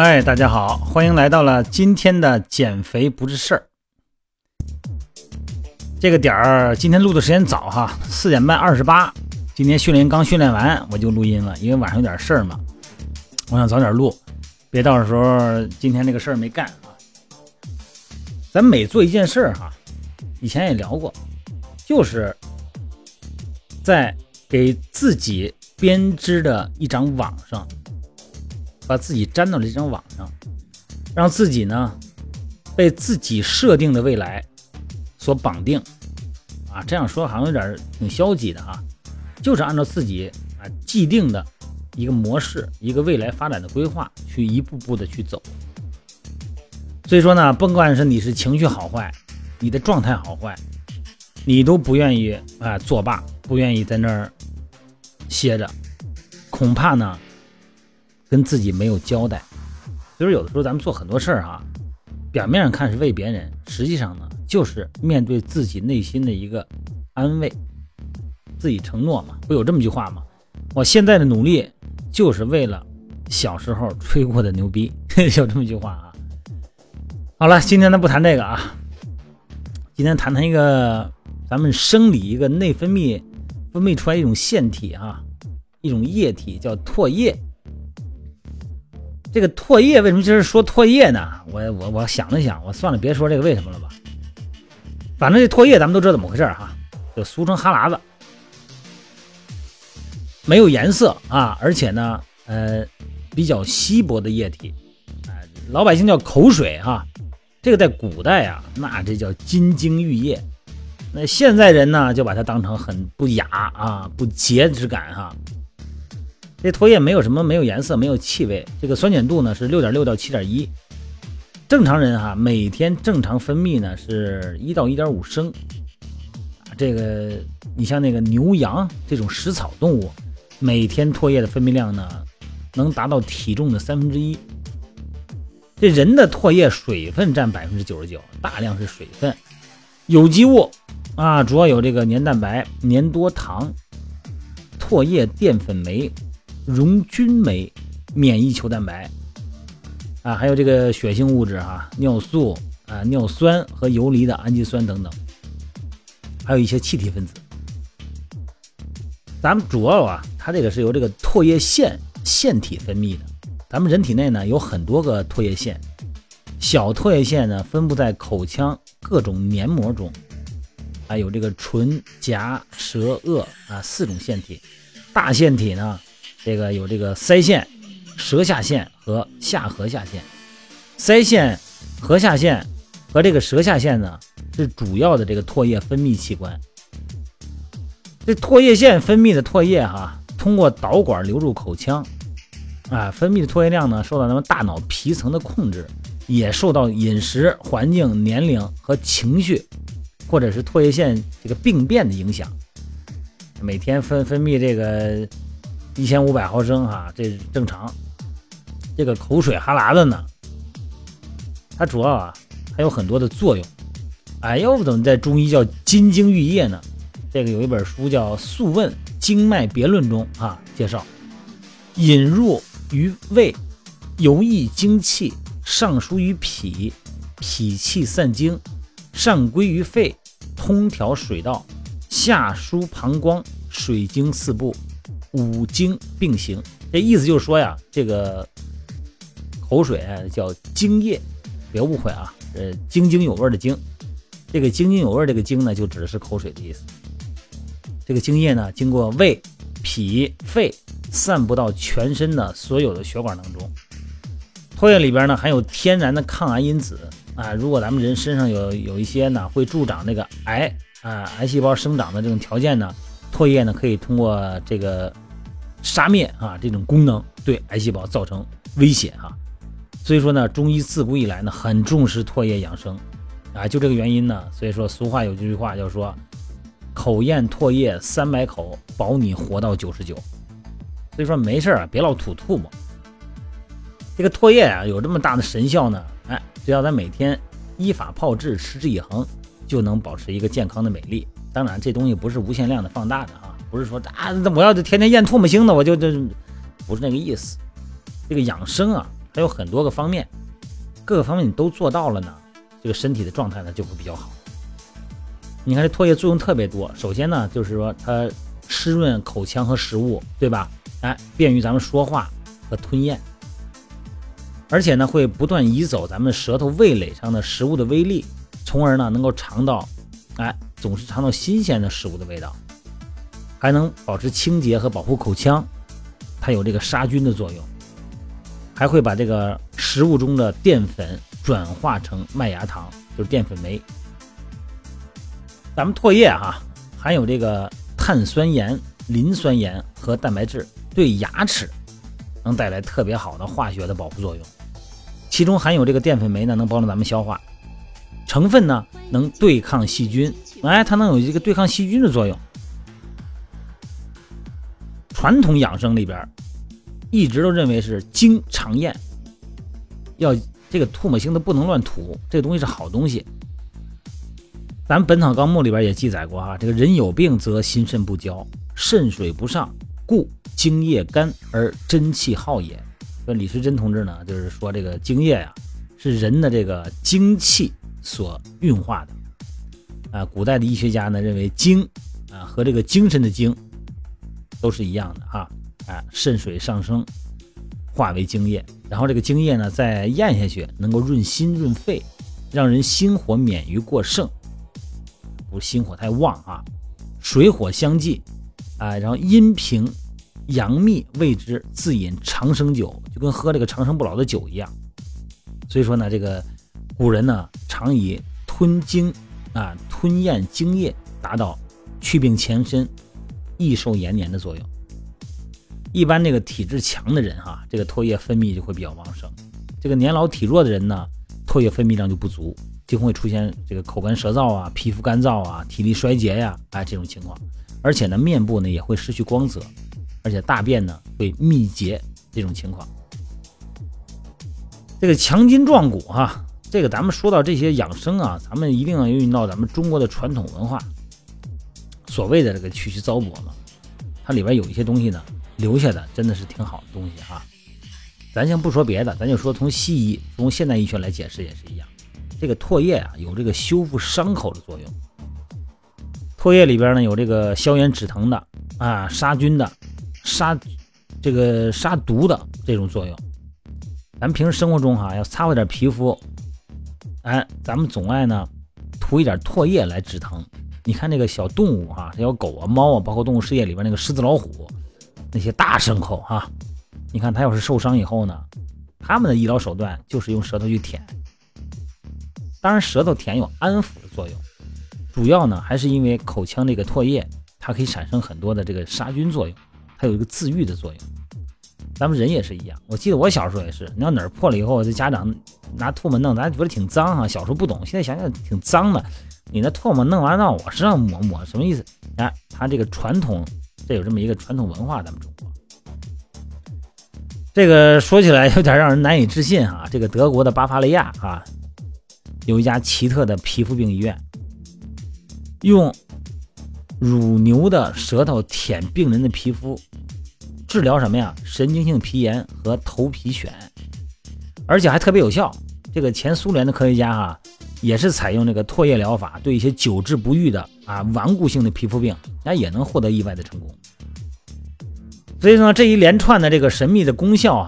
嗨，大家好，欢迎来到了今天的减肥不是事儿。这个点儿今天录的时间早哈，4:28，今天训练刚训练完我就录音了，因为晚上有点事儿嘛，我想早点录，别到时候今天这个事儿没干啊。咱每做一件事儿哈，以前也聊过，就是在给自己编织的一张网上，把自己粘到了这张网上，让自己呢被自己设定的未来所绑定啊。这样说好像有点挺消极的啊，就是按照自己啊既定的一个模式，一个未来发展的规划去一步步的去走。所以说呢，甭管是你是情绪好坏，你的状态好坏，你都不愿意啊作罢，不愿意在那儿歇着，恐怕呢跟自己没有交代。所以有的时候咱们做很多事儿啊，表面上看是为别人，实际上呢就是面对自己内心的一个安慰，自己承诺嘛，不有这么句话吗？我现在的努力就是为了小时候吹过的牛逼，有这么句话啊。好了，今天呢不谈这个啊，今天谈一个咱们生理一个内分泌出来一种腺体啊，一种液体叫唾液。这个唾液为什么就是说唾液呢？我想了想，我算了，别说这个为什么了吧。反正这唾液咱们都知道怎么回事哈，就俗称哈喇子，没有颜色啊，而且呢，比较稀薄的液体，老百姓叫口水哈。这个在古代啊，那这叫金精玉液。那现在人呢，就把它当成很不雅啊、不洁之感哈。这唾液没有什么，没有颜色，没有气味，这个酸碱度呢是 6.6 到 7.1。 正常人哈每天正常分泌呢是1到 1.5 升。这个你像那个牛羊这种食草动物，每天唾液的分泌量呢能达到体重的1/3。这人的唾液水分占 99%， 大量是水分。有机物啊主要有这个黏蛋白、黏多糖、唾液淀粉酶、溶菌酶、免疫球蛋白啊，还有这个血性物质啊，尿素啊、尿酸和游离的氨基酸等等，还有一些气体分子。咱们主要啊，它这个是由这个唾液腺体分泌的。咱们人体内呢有很多个唾液腺，小唾液腺呢分布在口腔各种黏膜中，还有这个唇、颊、舌、颚啊四种腺体。大腺体呢，这个有这个腮腺、舌下腺和下颌下腺。腮腺、颌下腺和这个舌下腺呢，是主要的这个唾液分泌器官。这唾液腺分泌的唾液哈，通过导管流入口腔，啊，分泌的唾液量呢，受到咱们大脑皮层的控制，也受到饮食、环境、年龄和情绪，或者是唾液腺这个病变的影响。每天分泌这个1500毫升哈，这是正常。这个口水哈喇子呢，它主要啊还有很多的作用。哎，要不怎么在中医叫金精玉液呢？这个有一本书叫《素问·经脉别论》中啊介绍，引入于胃，游溢精气，上输于脾，脾气散精，上归于肺，通调水道，下输膀胱，水经四部。五经并行，这意思就是说呀，这个口水叫精液，别误会啊，津津有味的津，这个津津有味这个津呢，就指的是口水的意思。这个精液呢，经过胃、脾、肺，散布到全身的所有的血管当中。唾液里边呢，含有天然的抗癌因子啊，如果咱们人身上有一些呢，会助长那个癌啊癌细胞生长的这种条件呢。唾液呢可以通过这个杀灭啊这种功能，对癌细胞造成威胁啊。所以说呢，中医自古以来呢很重视唾液养生啊，就这个原因呢，所以说俗话有句话叫说，口咽唾液300口，保你活到99。所以说没事啊，别老吐吐沫。这个唾液啊有这么大的神效呢，哎，只要咱每天依法炮制，持之以恒，就能保持一个健康的美丽。当然这东西不是无限量的放大的啊，不是说啊我要天天咽唾沫星的，我就不是那个意思。这个养生啊还有很多个方面，各个方面你都做到了呢，这个身体的状态呢就会比较好。你看这唾液作用特别多，首先呢就是说它湿润口腔和食物，对吧？便于咱们说话和吞咽，而且呢会不断移走咱们舌头味蕾上的食物的微粒，从而呢能够尝到总是尝到新鲜的食物的味道，还能保持清洁和保护口腔，它有这个杀菌的作用，还会把这个食物中的淀粉转化成麦芽糖，就是淀粉酶。咱们唾液含有这个碳酸盐、磷酸盐和蛋白质，对牙齿能带来特别好的化学的保护作用。其中含有这个淀粉酶呢，能帮助咱们消化，成分呢能对抗细菌，它能有一个对抗细菌的作用。传统养生里边一直都认为是精常咽，要这个唾沫星子不能乱吐，这个东西是好东西。咱们《本草纲目》里边也记载过这个人有病则心肾不交，肾水不上，故精液干而真气耗也。所以李时珍同志呢就是说这个精液是人的这个精气所运化的。古代的医学家呢认为精和这个精神的精都是一样的肾水上升化为精液，然后这个精液呢再咽下去，能够润心润肺，让人心火免于过盛，不是心火太旺水火相济然后阴平阳秘谓之自饮长生酒，就跟喝这个长生不老的酒一样。所以说呢这个古人呢常以吞咽精液达到去病前身、益寿延年的作用。一般这个体质强的人这个唾液分泌就会比较旺盛，这个年老体弱的人呢唾液分泌量就不足，就会出现这个口干舌燥皮肤干燥体力衰竭这种情况。而且呢面部呢也会失去光泽，而且大便呢会秘结这种情况。这个强筋壮骨这个咱们说到这些养生咱们一定要运用到咱们中国的传统文化，所谓的这个区区糟粕嘛，它里边有一些东西呢留下的真的是挺好的东西咱先不说别的，咱就说从西医从现代医学来解释也是一样。这个唾液有这个修复伤口的作用，唾液里边呢有这个消炎止疼的杀菌的、杀毒的这种作用。咱们平时生活中要擦拭点皮肤，咱们总爱呢涂一点唾液来止疼。你看这个小动物小狗猫包括动物世界里边那个狮子老虎那些大牲口你看它要是受伤以后呢，他们的医疗手段就是用舌头去舔。当然舌头舔有安抚的作用，主要呢还是因为口腔这个唾液它可以产生很多的这个杀菌作用，它有一个自愈的作用。咱们人也是一样，我记得我小时候也是，你要哪儿破了以后，这家长拿唾沫弄，咱觉得挺脏小时候不懂，现在想想挺脏的，你那唾沫弄完到我身上抹抹什么意思它这个传统，这有这么一个传统文化，咱们中国这个说起来有点让人难以置信这个德国的巴伐利亚有一家奇特的皮肤病医院，用乳牛的舌头舔病人的皮肤，治疗什么呀？神经性皮炎和头皮癣，而且还特别有效。这个前苏联的科学家也是采用这个唾液疗法，对一些久治不愈的顽固性的皮肤病，也能获得意外的成功。所以呢，这一连串的这个神秘的功效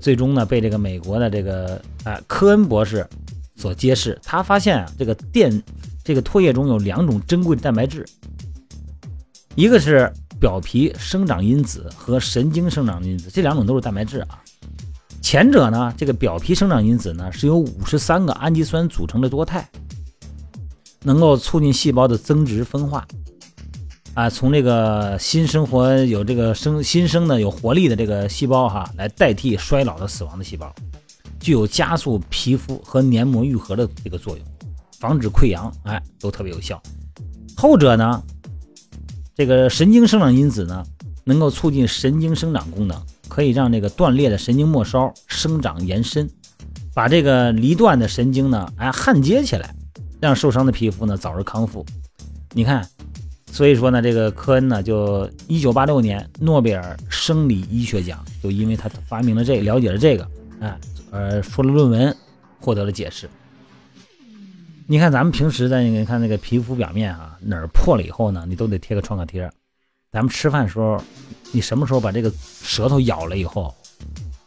最终呢被这个美国的这个科恩博士所揭示。他发现这个唾液中有两种珍贵的蛋白质，一个是表皮生长因子和神经生长因子，这两种都是蛋白质前者呢，这个表皮生长因子呢是由53个氨基酸组成的多肽，能够促进细胞的增殖分化从这个新生的有活力的这个细胞来代替衰老的死亡的细胞，具有加速皮肤和黏膜愈合的这个作用，防止溃疡都特别有效。后者呢，这个神经生长因子呢能够促进神经生长功能，可以让这个断裂的神经末梢生长延伸，把这个离断的神经呢焊接起来，让受伤的皮肤呢早日康复。你看，所以说呢，这个科恩呢就1986年诺贝尔生理医学奖，就因为他发明了了解了这个说了论文获得了解释。你看咱们平时在你看那个皮肤表面啊，哪儿破了以后呢，你都得贴个创可贴。咱们吃饭的时候，你什么时候把这个舌头咬了以后，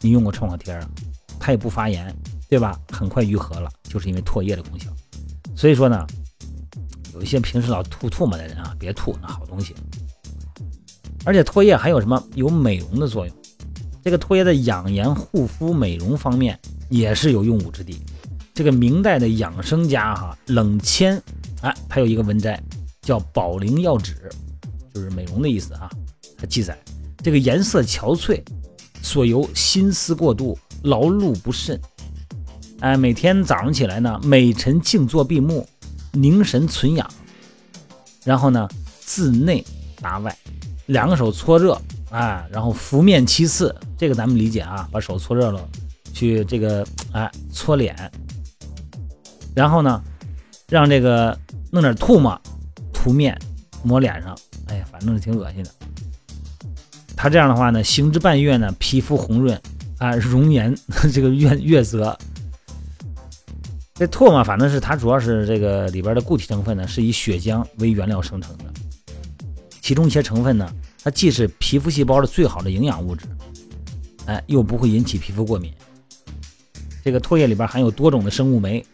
你用过创可贴，它也不发炎，对吧？很快愈合了，就是因为唾液的功效。所以说呢，有一些平时老吐唾沫的人啊，别吐，那好东西。而且唾液还有什么？有美容的作用。这个唾液在养颜护肤美容方面也是有用武之地。这个明代的养生家冷谦啊，他有一个文摘叫《宝灵药旨》，就是美容的意思啊。他记载这个颜色憔悴所由心思过度，劳碌不慎。哎，每天早上起来呢，每晨静坐闭目，凝神存养，然后呢自内达外，两个手搓热啊，然后拂面七次，这个咱们理解啊，把手搓热了，去这个搓脸，然后呢，让这个弄点吐沫涂面抹脸上，哎呀，反正是挺恶心的。他这样的话呢，行之半月呢，皮肤红润啊，容颜这个月色。这唾沫反正是它主要是这个里边的固体成分呢，是以血浆为原料生成的，其中一些成分呢，它既是皮肤细胞的最好的营养物质，哎，又不会引起皮肤过敏。这个唾液里边含有多种的生物酶，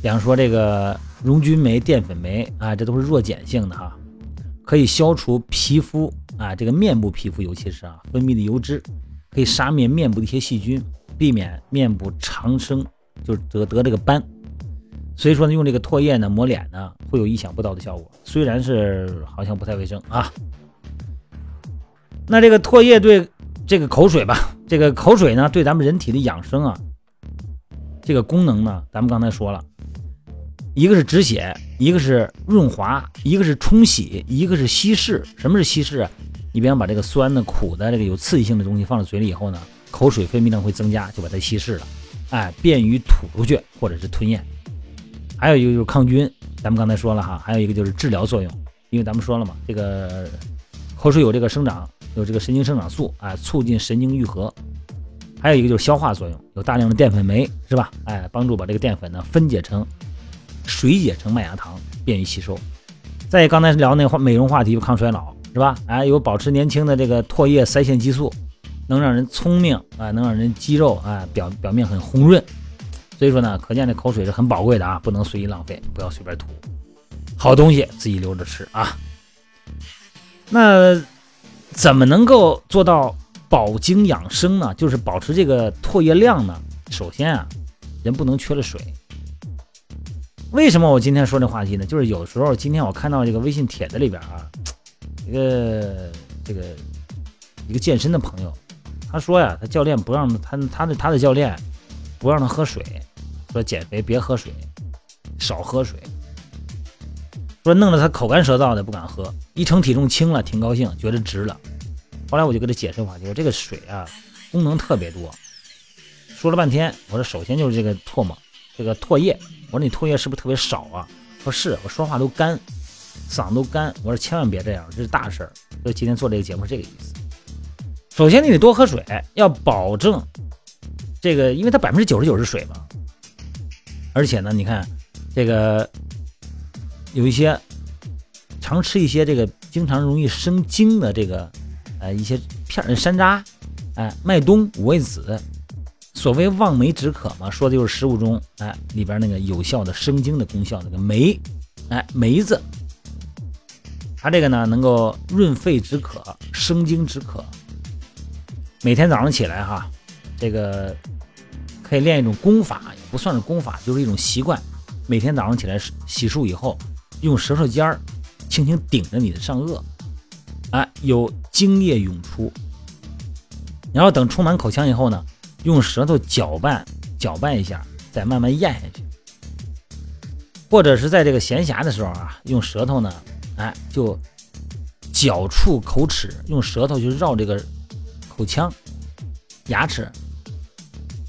比方说这个溶菌酶、淀粉酶啊，这都是弱碱性的哈，可以消除皮肤啊，这个面部皮肤尤其是啊分泌的油脂，可以杀灭面部的一些细菌，避免面部长生。就是得这个斑，所以说呢，用这个唾液呢抹脸呢，会有意想不到的效果。虽然是好像不太卫生啊。那这个唾液对这个口水吧，这个口水呢对咱们人体的养生啊，这个功能呢，咱们刚才说了，一个是止血，一个是润滑，一个是冲洗，一个是稀释。什么是稀释啊？你别把这个酸的、苦的、这个有刺激性的东西放到嘴里以后呢，口水分泌量会增加，就把它稀释了。哎，便于吐出去或者是吞咽。还有一个就是抗菌，咱们刚才说了哈，还有一个就是治疗作用，因为咱们说了嘛，这个口水有这个生长，有这个神经生长素啊，促进神经愈合。还有一个就是消化作用，有大量的淀粉酶，是吧？哎，帮助把这个淀粉呢分解成、水解成麦芽糖，便于吸收。再刚才聊那美容话题，有抗衰老，是吧？哎，有保持年轻的这个唾液腮腺激素。能让人聪明啊，能让人肌肉啊表面很红润，所以说呢，可见这口水是很宝贵的啊，不能随意浪费，不要随便吐，好东西自己留着吃啊。那怎么能够做到保精养生呢？就是保持这个唾液量呢，首先啊，人不能缺了水。为什么我今天说这话题呢？就是有时候今天我看到这个微信帖子里边啊，一个健身的朋友。他说呀，他教练不让他的教练不让他喝水，说减肥别喝水，少喝水，说弄得他口干舌燥的不敢喝，一称体重轻了挺高兴，觉得值了。后来我就给他解释话题，我这个水啊功能特别多，说了半天，我说首先就是这个唾沫，这个唾液，我说你唾液是不是特别少啊？说是，我说话都干，嗓子都干，我说千万别这样，这是大事儿。就今天做这个节目是这个意思。首先你得多喝水，要保证这个，因为它99%是水嘛。而且呢，你看这个有一些常吃一些这个经常容易生津的这个一些片山楂，麦冬、五味子，所谓望梅止渴嘛，说的就是食物中里边那个有效的生津的功效，那个梅，梅子，它这个呢能够润肺止渴、生津止渴。每天早上起来哈，这个可以练一种功法，也不算是功法，就是一种习惯。每天早上起来洗漱以后，用舌头尖儿轻轻顶着你的上颚，有精液涌出。然后等充满口腔以后呢，用舌头搅拌一下，再慢慢咽下去。或者是在这个闲暇的时候啊，用舌头呢，就搅触口齿，用舌头去绕这个。口腔、牙齿，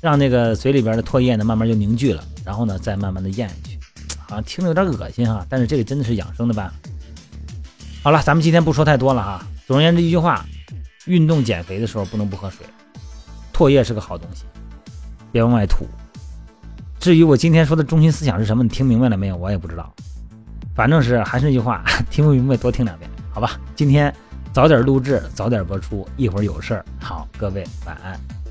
让那个嘴里边的唾液呢慢慢就凝聚了，然后呢再慢慢的咽下去，好像听着有点恶心哈，但是这个真的是养生的办法。好了，咱们今天不说太多了哈。总而言之一句话，运动减肥的时候不能不喝水，唾液是个好东西。别往外吐。至于我今天说的中心思想是什么，你听明白了没有？我也不知道，反正是还是那句话，听不明白多听两遍，好吧？今天早点录制，早点播出，一会儿有事儿。好，各位晚安。